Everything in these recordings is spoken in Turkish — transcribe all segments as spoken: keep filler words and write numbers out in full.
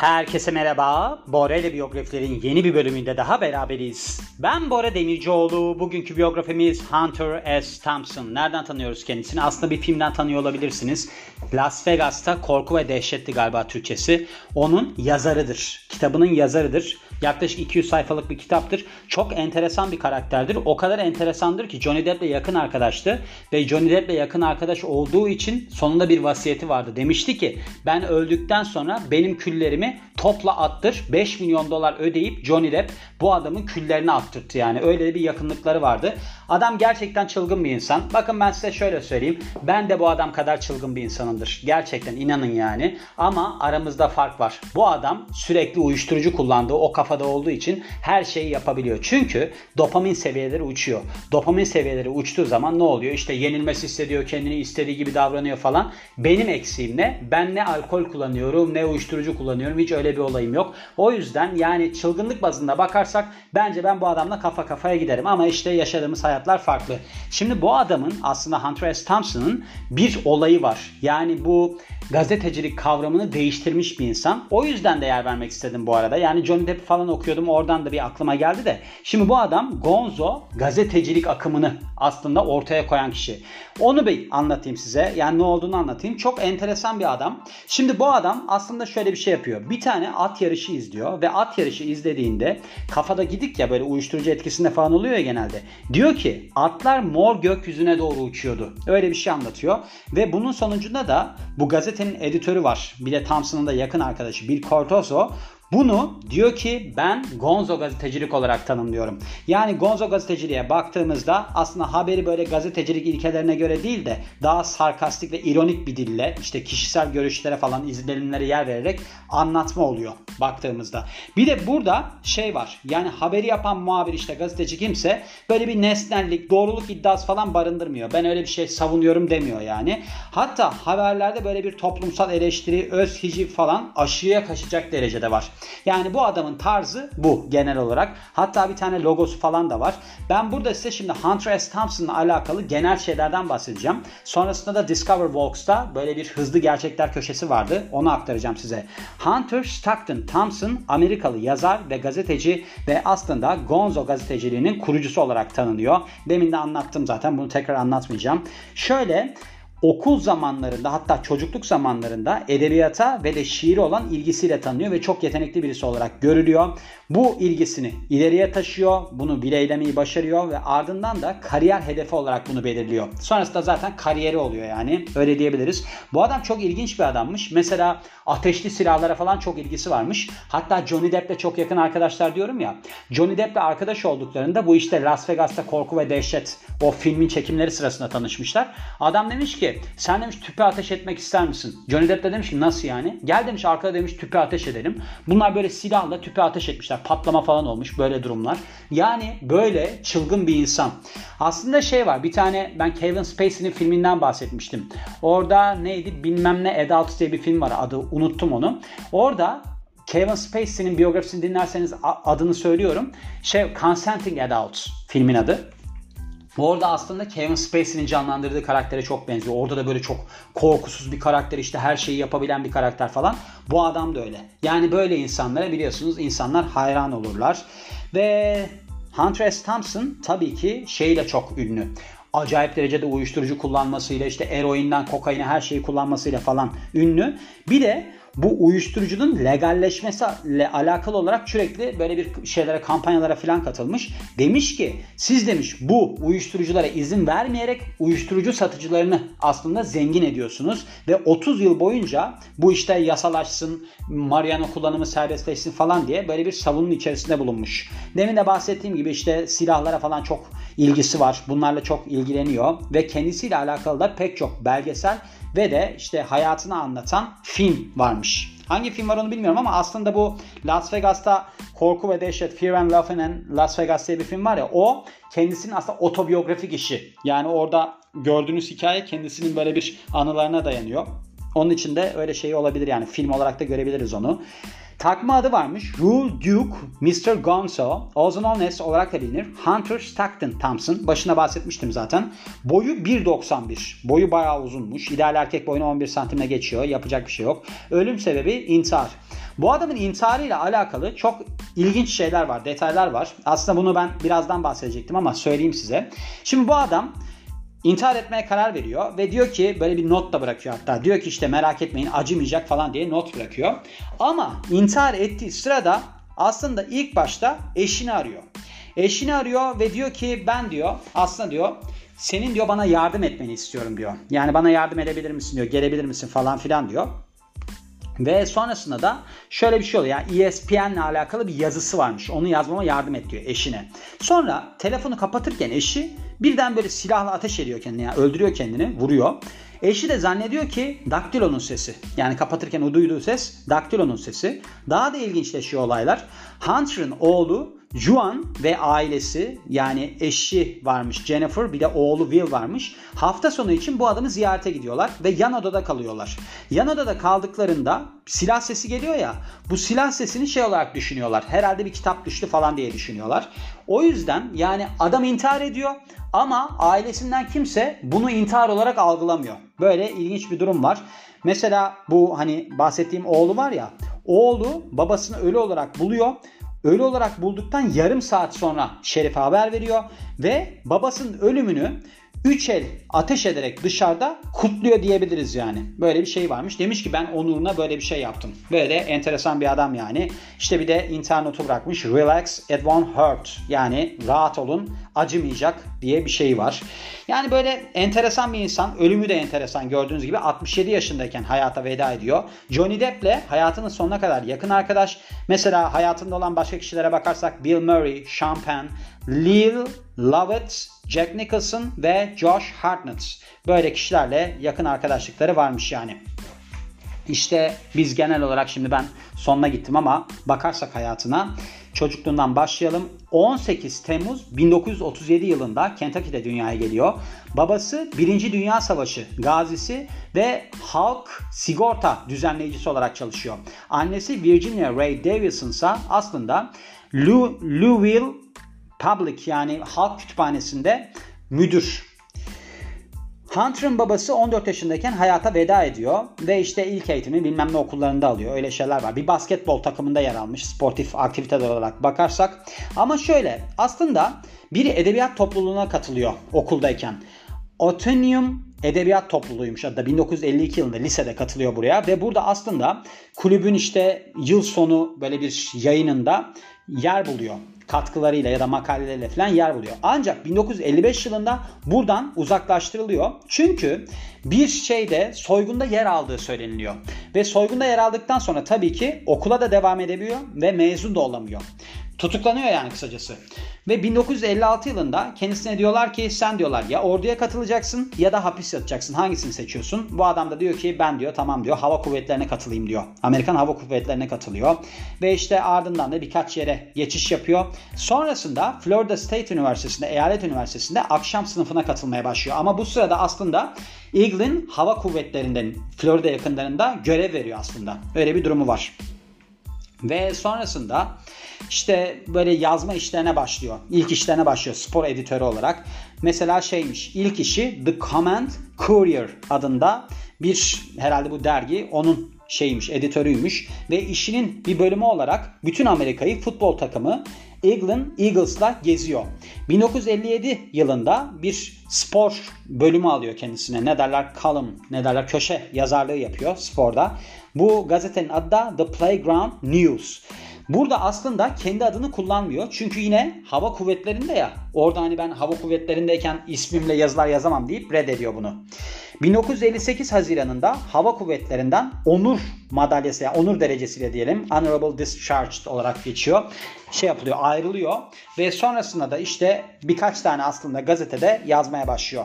Herkese merhaba, Bora ile biyografilerin yeni bir bölümünde daha beraberiz. Ben Bora Demircioğlu, bugünkü biyografimiz Hunter S. Thompson. Nereden tanıyoruz kendisini? Aslında bir filmden tanıyor olabilirsiniz. Las Vegas'ta Korku ve Dehşet'ti galiba Türkçesi. Onun yazarıdır, kitabının yazarıdır. Yaklaşık iki yüz sayfalık bir kitaptır. Çok enteresan bir karakterdir. O kadar enteresandır ki Johnny Depp ile yakın arkadaştı. Ve Johnny Depp ile yakın arkadaş olduğu için sonunda bir vasiyeti vardı. Demişti ki ben öldükten sonra benim küllerimi topla attır, beş milyon dolar ödeyip Johnny Depp bu adamın küllerini attırdı. Yani öyle bir yakınlıkları vardı. Adam gerçekten çılgın bir insan. Bakın ben size şöyle söyleyeyim. Ben de bu adam kadar çılgın bir insanımdır. Gerçekten inanın yani. Ama aramızda fark var. Bu adam sürekli uyuşturucu kullandığı o kafada olduğu için her şeyi yapabiliyor. Çünkü dopamin seviyeleri uçuyor. Dopamin seviyeleri uçtuğu zaman ne oluyor? İşte yenilmesi hissediyor. Kendini istediği gibi davranıyor falan. Benim eksiğim ne? Ben ne alkol kullanıyorum ne uyuşturucu kullanıyorum. Hiç öyle bir olayım yok. O yüzden yani çılgınlık bazında bakarsak bence ben bu adamla kafa kafaya giderim. Ama işte yaşadığımız hayatlar farklı. Şimdi bu adamın aslında Hunter S. Thompson'ın bir olayı var. Yani bu gazetecilik kavramını değiştirmiş bir insan. O yüzden de yer vermek istedim bu arada. Yani Johnny Depp falan okuyordum. Oradan da bir aklıma geldi de. Şimdi bu adam Gonzo gazetecilik akımını aslında ortaya koyan kişi. Onu bir anlatayım size. Yani ne olduğunu anlatayım. Çok enteresan bir adam. Şimdi bu adam aslında şöyle bir şey yapıyor. Bir tane at yarışı izliyor ve at yarışı izlediğinde kafada gidik ya böyle uyuşturucu etkisinde falan oluyor ya genelde. Diyor ki atlar mor gökyüzüne doğru uçuyordu. Öyle bir şey anlatıyor ve bunun sonucunda da bu gazetenin editörü var. Bir de Thompson'ın da yakın arkadaşı Bill Cortoso. Bunu diyor ki ben Gonzo gazetecilik olarak tanımlıyorum. Yani Gonzo gazeteciliğe baktığımızda aslında haberi böyle gazetecilik ilkelerine göre değil de daha sarkastik ve ironik bir dille işte kişisel görüşlere falan izlenimlere yer vererek anlatma oluyor baktığımızda. Bir de burada şey var yani haberi yapan muhabir işte gazeteci kimse böyle bir nesnellik, doğruluk iddiası falan barındırmıyor. Ben öyle bir şey savunuyorum demiyor yani. Hatta haberlerde böyle bir toplumsal eleştiri, öz hiciv falan aşırıya kaçacak derecede var. Yani bu adamın tarzı bu genel olarak. Hatta bir tane logosu falan da var. Ben burada size şimdi Hunter S. Thompson'la alakalı genel şeylerden bahsedeceğim. Sonrasında da Discover Walks'ta böyle bir hızlı gerçekler köşesi vardı. Onu aktaracağım size. Hunter Stockton Thompson Amerikalı yazar ve gazeteci ve aslında Gonzo gazeteciliğinin kurucusu olarak tanınıyor. Demin de anlattım zaten. Bunu tekrar anlatmayacağım. Şöyle... Okul zamanlarında hatta çocukluk zamanlarında edebiyata ve de şiire olan ilgisiyle tanınıyor ve çok yetenekli birisi olarak görülüyor. Bu ilgisini ileriye taşıyor, bunu bileylemeyi başarıyor ve ardından da kariyer hedefi olarak bunu belirliyor. Sonrasında zaten kariyeri oluyor yani öyle diyebiliriz. Bu adam çok ilginç bir adammış. Mesela ateşli silahlara falan çok ilgisi varmış. Hatta Johnny Depp'le çok yakın arkadaşlar diyorum ya. Johnny Depp'le arkadaş olduklarında bu işte Las Vegas'ta Korku ve Dehşet o filmin çekimleri sırasında tanışmışlar. Adam demiş ki sen demiş tüpe ateş etmek ister misin? Johnny Depp de demiş ki nasıl yani? Gel demiş arkada demiş tüpe ateş edelim. Bunlar böyle silahla tüpe ateş etmişler. Patlama falan olmuş böyle durumlar. Yani böyle çılgın bir insan. Aslında şey var bir tane ben Kevin Spacey'nin filminden bahsetmiştim. Orada neydi bilmem ne Adult diye bir film var adı unuttum onu. Orada Kevin Spacey'nin biyografisini dinlerseniz adını söylüyorum. Şey Consenting Adults filmin adı. Orada aslında Kevin Spacey'nin canlandırdığı karaktere çok benziyor. Orada da böyle çok korkusuz bir karakter işte her şeyi yapabilen bir karakter falan. Bu adam da öyle. Yani böyle insanlara biliyorsunuz insanlar hayran olurlar. Ve Hunter S. Thompson tabii ki şeyle çok ünlü. Acayip derecede uyuşturucu kullanmasıyla işte eroinden kokaine her şeyi kullanmasıyla falan ünlü. Bir de bu uyuşturucunun legalleşmesiyle alakalı olarak sürekli böyle bir şeylere kampanyalara falan katılmış. Demiş ki siz demiş bu uyuşturuculara izin vermeyerek uyuşturucu satıcılarını aslında zengin ediyorsunuz. Ve otuz yıl boyunca bu işte yasalaşsın, marihuana kullanımı serbestleşsin falan diye böyle bir savunun içerisinde bulunmuş. Demin de bahsettiğim gibi işte silahlara falan çok ilgisi var. Bunlarla çok ilgileniyor ve kendisiyle alakalı da pek çok belgesel ve de işte hayatını anlatan film varmış. Hangi film var onu bilmiyorum ama aslında bu Las Vegas'ta Korku ve Dehşet, Fear and Loathing in Las Vegas diye bir film var ya o kendisinin aslında otobiyografik işi. Yani orada gördüğünüz hikaye kendisinin böyle bir anılarına dayanıyor. Onun için de öyle şey olabilir yani film olarak da görebiliriz onu. Takma adı varmış. Rule Duke, mister Gonzo, also known as olarak da bilinir. Hunter Stockton Thompson. Başına bahsetmiştim zaten. Boyu bir doksan bir. Boyu bayağı uzunmuş. İdeal erkek boyuna on bir santimle geçiyor. Yapacak bir şey yok. Ölüm sebebi intihar. Bu adamın intiharıyla alakalı çok ilginç şeyler var, detaylar var. Aslında bunu ben birazdan bahsedecektim ama söyleyeyim size. Şimdi bu adam intihar etmeye karar veriyor ve diyor ki, böyle bir not da bırakıyor hatta. Diyor ki işte merak etmeyin, acımayacak falan diye not bırakıyor. Ama intihar ettiği sırada aslında ilk başta eşini arıyor. Eşini arıyor ve diyor ki ben diyor aslında diyor senin diyor bana yardım etmeni istiyorum diyor. Yani bana yardım edebilir misin diyor, gelebilir misin falan filan diyor. Ve sonrasında da şöyle bir şey oluyor. Yani E S P N'le alakalı bir yazısı varmış. Onu yazmama yardım et diyor eşine. Sonra telefonu kapatırken eşi birden böyle silahla ateş ediyor kendini. Yani öldürüyor kendini, vuruyor. Eşi de zannediyor ki daktilonun sesi. Yani kapatırken o duyduğu ses daktilonun sesi. Daha da ilginçleşiyor olaylar. Hunter'ın oğlu Juan ve ailesi, yani eşi varmış Jennifer, bir de oğlu Will varmış. Hafta sonu için bu adamı ziyarete gidiyorlar ve yan odada kalıyorlar. Yan odada kaldıklarında silah sesi geliyor ya, bu silah sesini şey olarak düşünüyorlar. Herhalde bir kitap düştü falan diye düşünüyorlar. O yüzden yani adam intihar ediyor ama ailesinden kimse bunu intihar olarak algılamıyor. Böyle ilginç bir durum var. Mesela bu hani bahsettiğim oğlu var ya, oğlu babasını ölü olarak buluyor. Ölü olarak bulduktan yarım saat sonra şerife haber veriyor ve babasının ölümünü üç el ateş ederek dışarıda kutluyor diyebiliriz yani. Böyle bir şey varmış. Demiş ki ben onuruna böyle bir şey yaptım. Böyle enteresan bir adam yani. İşte bir de intihar notu bırakmış. Relax, it won't hurt. Yani rahat olun, acımayacak diye bir şey var. Yani böyle enteresan bir insan. Ölümü de enteresan. Gördüğünüz gibi altmış yedi yaşındayken hayata veda ediyor. Johnny Depp'le hayatının sonuna kadar yakın arkadaş. Mesela hayatında olan başka kişilere bakarsak Bill Murray, Sean Penn, Lil Lovett, Jack Nicholson ve Josh Hartnett. Böyle kişilerle yakın arkadaşlıkları varmış yani. İşte biz genel olarak, şimdi ben sonuna gittim ama bakarsak hayatına, çocukluğundan başlayalım. on sekiz Temmuz bin dokuz yüz otuz yedi yılında Kentucky'de dünyaya geliyor. Babası Birinci Dünya Savaşı gazisi ve halk sigorta düzenleyicisi olarak çalışıyor. Annesi Virginia Ray Davison ise aslında Louisville Public, yani halk kütüphanesinde müdür. Hunter'ın babası on dört yaşındayken hayata veda ediyor ve işte ilk eğitimi bilmem ne okullarında alıyor. Öyle şeyler var. Bir basketbol takımında yer almış, sportif aktiviteler olarak bakarsak. Ama şöyle, aslında biri edebiyat topluluğuna katılıyor okuldayken. Athenaeum Edebiyat topluluğuymuş. Hatta bin dokuz yüz elli iki yılında lisede katılıyor buraya ve burada aslında kulübün işte yıl sonu böyle bir yayınında yer buluyor. Katkılarıyla ya da makaleleriyle falan yer buluyor. Ancak bin dokuz yüz elli beş yılında buradan uzaklaştırılıyor. Çünkü bir şeyde, soygunda yer aldığı söyleniliyor. Ve soygunda yer aldıktan sonra tabii ki okula da devam edemiyor ve mezun da olamıyor. Tutuklanıyor yani kısacası. Ve bin dokuz yüz elli altı yılında kendisine diyorlar ki sen diyorlar ya orduya katılacaksın ya da hapis yatacaksın. Hangisini seçiyorsun? Bu adam da diyor ki ben diyor tamam diyor hava kuvvetlerine katılayım diyor. Amerikan hava kuvvetlerine katılıyor. Ve işte ardından da birkaç yere geçiş yapıyor. Sonrasında Florida State Üniversitesi'nde, eyalet üniversitesinde akşam sınıfına katılmaya başlıyor. Ama bu sırada aslında Eagle'in hava kuvvetlerinden Florida yakınlarında görev veriyor aslında. Öyle bir durumu var. Ve sonrasında işte böyle yazma işlerine başlıyor. İlk işlerine başlıyor spor editörü olarak. Mesela şeymiş, ilk işi The Comment Courier adında bir, herhalde bu dergi onun şeymiş, editörüymüş. Ve işinin bir bölümü olarak bütün Amerika'yı futbol takımı Eagle'ın Eagles'la geziyor. bin dokuz yüz elli yedi yılında bir spor bölümü alıyor kendisine. Ne derler? Column, ne derler? Köşe yazarlığı yapıyor sporda. Bu gazetenin adı da The Playground News. Burada aslında kendi adını kullanmıyor. Çünkü yine hava kuvvetlerinde ya. Orada hani ben hava kuvvetlerindeyken ismimle yazılar yazamam deyip reddediyor bunu. bin dokuz yüz elli sekiz Haziran'ında hava kuvvetlerinden onur madalyası, yani onur derecesiyle diyelim, honorable discharged olarak geçiyor. Şey yapılıyor, ayrılıyor ve sonrasında da işte birkaç tane aslında gazetede yazmaya başlıyor.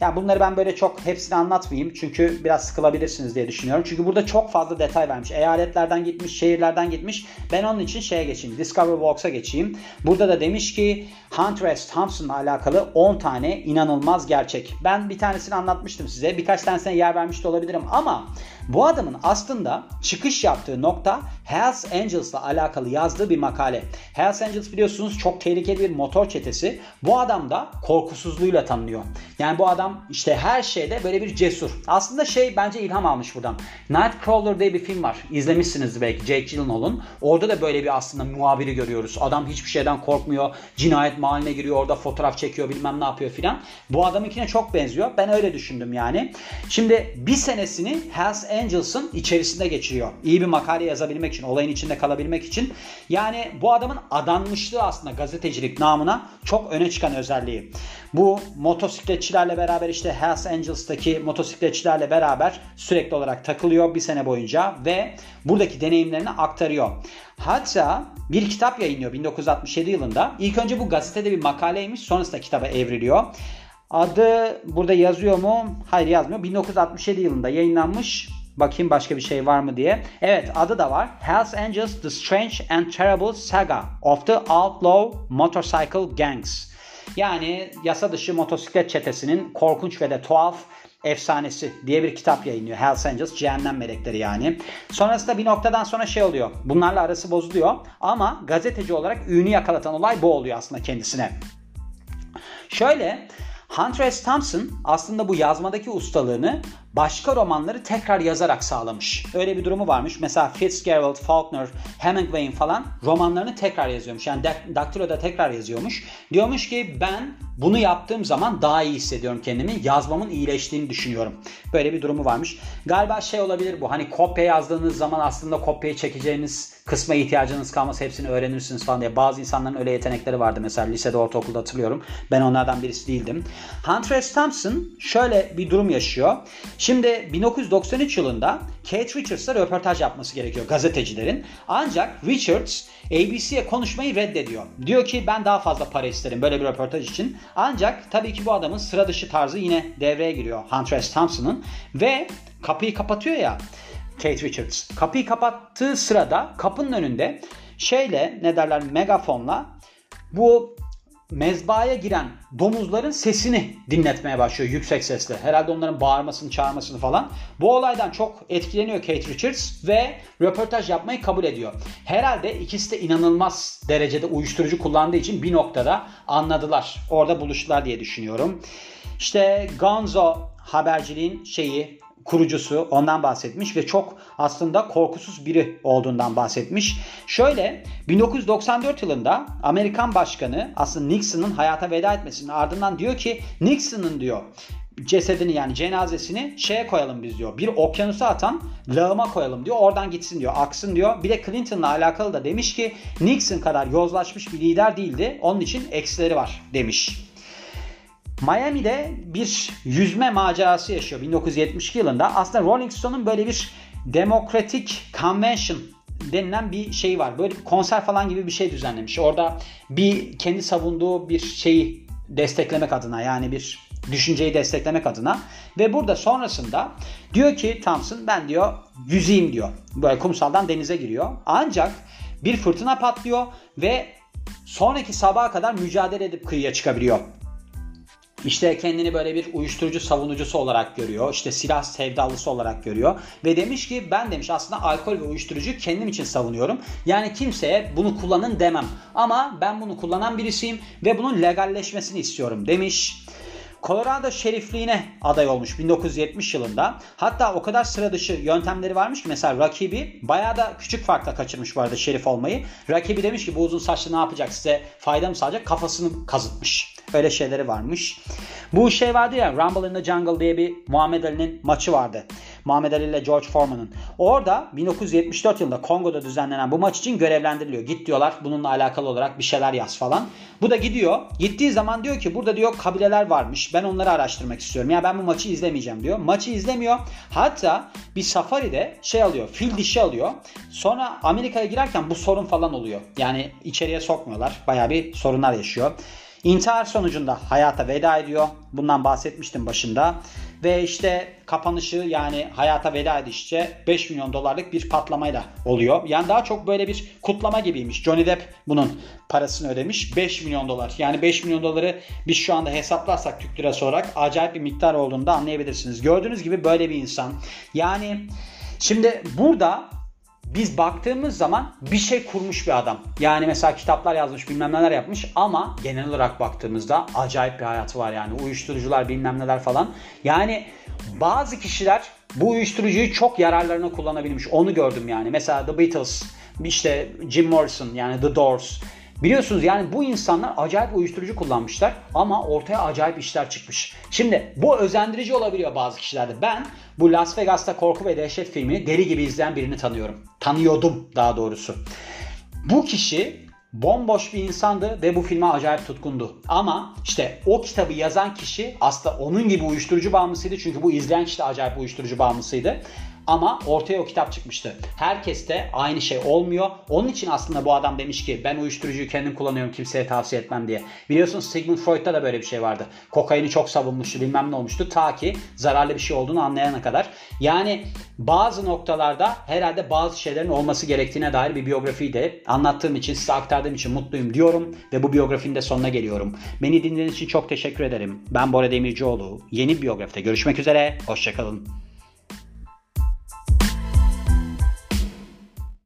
Yani bunları ben böyle çok hepsini anlatmayayım çünkü biraz sıkılabilirsiniz diye düşünüyorum. Çünkü burada çok fazla detay vermiş. Eyaletlerden gitmiş, şehirlerden gitmiş. Ben onun için şeye geçeyim, Discovery Walks'a geçeyim. Burada da demiş ki Hunter S. Thompson'la alakalı on tane inanılmaz gerçek. Ben bir tanesini anlatmıştım size. Birkaç tanesine yer vermiş de olabilirim ama bu adamın aslında çıkış yaptığı nokta Hell's Angels'la alakalı yazdığı bir makale. Hells Angels biliyorsunuz çok tehlikeli bir motor çetesi. Bu adam da korkusuzluğuyla tanınıyor. Yani bu adam adam işte her şeyde böyle bir cesur. Aslında şey bence ilham almış buradan. Nightcrawler diye bir film var. İzlemişsiniz belki, Jake Gyllenhaal'ın. Orada da böyle bir aslında muhabiri görüyoruz. Adam hiçbir şeyden korkmuyor. Cinayet mahalline giriyor. Orada fotoğraf çekiyor, bilmem ne yapıyor filan. Bu adamınkine çok benziyor. Ben öyle düşündüm yani. Şimdi bir senesini Hell's Angels'ın içerisinde geçiriyor. İyi bir makale yazabilmek için, olayın içinde kalabilmek için. Yani bu adamın adanmışlığı aslında gazetecilik namına çok öne çıkan özelliği. Bu motosikletçilerle beraber işte Hells Angels'taki motosikletçilerle beraber sürekli olarak takılıyor bir sene boyunca ve buradaki deneyimlerini aktarıyor. Hatta bir kitap yayınlıyor bin dokuz yüz altmış yedi yılında. İlk önce bu gazetede bir makaleymiş, sonrasında kitaba evriliyor. Adı burada yazıyor mu? Hayır, yazmıyor. bin dokuz yüz altmış yedi yılında yayınlanmış. Bakayım başka bir şey var mı diye. Evet, adı da var. Hell's Angels: The Strange and Terrible Saga of the Outlaw Motorcycle Gangs. Yani yasa dışı motosiklet çetesinin korkunç ve de tuhaf efsanesi diye bir kitap yayınlıyor. Hell's Angels, cehennem melekleri yani. Sonrasında bir noktadan sonra şey oluyor. Bunlarla arası bozuluyor ama gazeteci olarak ünü yakalatan olay bu oluyor aslında kendisine. Şöyle, Hunter S. Thompson aslında bu yazmadaki ustalığını başka romanları tekrar yazarak sağlamış. Öyle bir durumu varmış. Mesela Fitzgerald, Faulkner, Hemingway'in falan romanlarını tekrar yazıyormuş. Yani daktiloda tekrar yazıyormuş. Diyormuş ki ben bunu yaptığım zaman daha iyi hissediyorum kendimi. Yazmamın iyileştiğini düşünüyorum. Böyle bir durumu varmış. Galiba şey olabilir bu. Hani kopya yazdığınız zaman aslında kopyayı çekeceğiniz kısma ihtiyacınız kalmaz. Hepsini öğrenirsiniz falan diye. Bazı insanların öyle yetenekleri vardı. Mesela lisede, ortaokulda hatırlıyorum. Ben onlardan birisi değildim. Hunter S. Thompson şöyle bir durum yaşıyor. Şimdi bin dokuz yüz doksan üç yılında Kate Richards'la röportaj yapması gerekiyor gazetecilerin. Ancak Richards A B C'ye konuşmayı reddediyor. Diyor ki ben daha fazla para isterim böyle bir röportaj için. Ancak tabii ki bu adamın sıra dışı tarzı yine devreye giriyor, Hunter S. Thompson'ın. Ve kapıyı kapatıyor ya Kate Richards. Kapıyı kapattığı sırada kapının önünde şeyle, ne derler, megafonla bu mezbahaya giren domuzların sesini dinletmeye başlıyor yüksek sesle. Herhalde onların bağırmasını, çağırmasını falan. Bu olaydan çok etkileniyor Kate Richards ve röportaj yapmayı kabul ediyor. Herhalde ikisi de inanılmaz derecede uyuşturucu kullandığı için bir noktada anladılar. Orada buluştular diye düşünüyorum. İşte Gonzo haberciliğin şeyi, kurucusu, ondan bahsetmiş ve çok aslında korkusuz biri olduğundan bahsetmiş. Şöyle, bin dokuz yüz doksan dört yılında Amerikan başkanı aslında Nixon'ın hayata veda etmesinin ardından diyor ki Nixon'ın diyor cesedini, yani cenazesini şeye koyalım biz diyor. Bir okyanusa atan lağıma koyalım diyor. Oradan gitsin diyor. Aksın diyor. Bir de Clinton'la alakalı da demiş ki Nixon kadar yozlaşmış bir lider değildi. Onun için eksileri var demiş. Miami'de bir yüzme macerası yaşıyor bin dokuz yüz yetmiş iki yılında. Aslında Rolling Stone'un böyle bir demokratik convention denilen bir şey var. Böyle bir konser falan gibi bir şey düzenlemiş. Orada bir kendi savunduğu bir şeyi desteklemek adına, yani bir düşünceyi desteklemek adına. Ve burada sonrasında diyor ki Thompson ben diyor yüzeyim diyor. Böyle kumsaldan denize giriyor. Ancak bir fırtına patlıyor ve sonraki sabaha kadar mücadele edip kıyıya çıkabiliyor. İşte kendini böyle bir uyuşturucu savunucusu olarak görüyor. İşte silah sevdalısı olarak görüyor. Ve demiş ki ben demiş aslında alkol ve uyuşturucuyu kendim için savunuyorum. Yani kimseye bunu kullanın demem. Ama ben bunu kullanan birisiyim ve bunun legalleşmesini istiyorum demiş. Colorado şerifliğine aday olmuş bin dokuz yüz yetmiş yılında. Hatta o kadar sıra dışı yöntemleri varmış ki mesela rakibi bayağı da küçük farkla kaçırmış bu arada şerif olmayı. Rakibi demiş ki bu uzun saçlı ne yapacak, size fayda mı sağlayacak, kafasını kazıtmış. Öyle şeyleri varmış. Bu şey vardı ya, Rumble in the Jungle diye bir Muhammed Ali'nin maçı vardı. Muhammed Ali ile George Foreman'ın. Orada bin dokuz yüz yetmiş dört yılında Kongo'da düzenlenen bu maç için görevlendiriliyor. Git diyorlar, bununla alakalı olarak bir şeyler yaz falan. Bu da gidiyor. Gittiği zaman diyor ki burada diyor kabileler varmış. Ben onları araştırmak istiyorum. Ya ben bu maçı izlemeyeceğim diyor. Maçı izlemiyor. Hatta bir safaride şey alıyor. Fil dişi alıyor. Sonra Amerika'ya girerken bu sorun falan oluyor. Yani içeriye sokmuyorlar. Bayağı bir sorunlar yaşıyor. İntihar sonucunda hayata veda ediyor. Bundan bahsetmiştim başında. Ve işte kapanışı, yani hayata veda edişçe beş milyon dolarlık bir patlamayla oluyor. Yani daha çok böyle bir kutlama gibiymiş. Johnny Depp bunun parasını ödemiş. beş milyon dolar. Yani beş milyon doları biz şu anda hesaplarsak Türk lirası olarak acayip bir miktar olduğunu da anlayabilirsiniz. Gördüğünüz gibi böyle bir insan. Yani şimdi burada biz baktığımız zaman bir şey kurmuş bir adam. Yani mesela kitaplar yazmış, bilmem neler yapmış ama genel olarak baktığımızda acayip bir hayatı var yani. Uyuşturucular, bilmem neler falan. Yani bazı kişiler bu uyuşturucuyu çok yararlarına kullanabilmiş. Onu gördüm yani. Mesela The Beatles, işte Jim Morrison yani The Doors. Biliyorsunuz yani bu insanlar acayip uyuşturucu kullanmışlar ama ortaya acayip işler çıkmış. Şimdi bu özendirici olabiliyor bazı kişilerde. Ben bu Las Vegas'ta Korku ve Dehşet filmini deli gibi izleyen birini tanıyorum. Tanıyordum daha doğrusu. Bu kişi bomboş bir insandı ve bu filme acayip tutkundu. Ama işte o kitabı yazan kişi aslında onun gibi uyuşturucu bağımlısıydı. Çünkü bu izleyen kişi de acayip uyuşturucu bağımlısıydı. Ama ortaya o kitap çıkmıştı. Herkeste aynı şey olmuyor. Onun için aslında bu adam demiş ki ben uyuşturucuyu kendim kullanıyorum, kimseye tavsiye etmem diye. Biliyorsunuz Sigmund Freud'da da böyle bir şey vardı. Kokaini çok savunmuştu, bilmem ne olmuştu. Ta ki zararlı bir şey olduğunu anlayana kadar. Yani bazı noktalarda herhalde bazı şeylerin olması gerektiğine dair bir biyografiyi de anlattığım için, size aktardığım için mutluyum diyorum. Ve bu biyografinin de sonuna geliyorum. Beni dinlediğiniz için çok teşekkür ederim. Ben Bora Demircioğlu. Yeni bir biyografide görüşmek üzere. Hoşçakalın.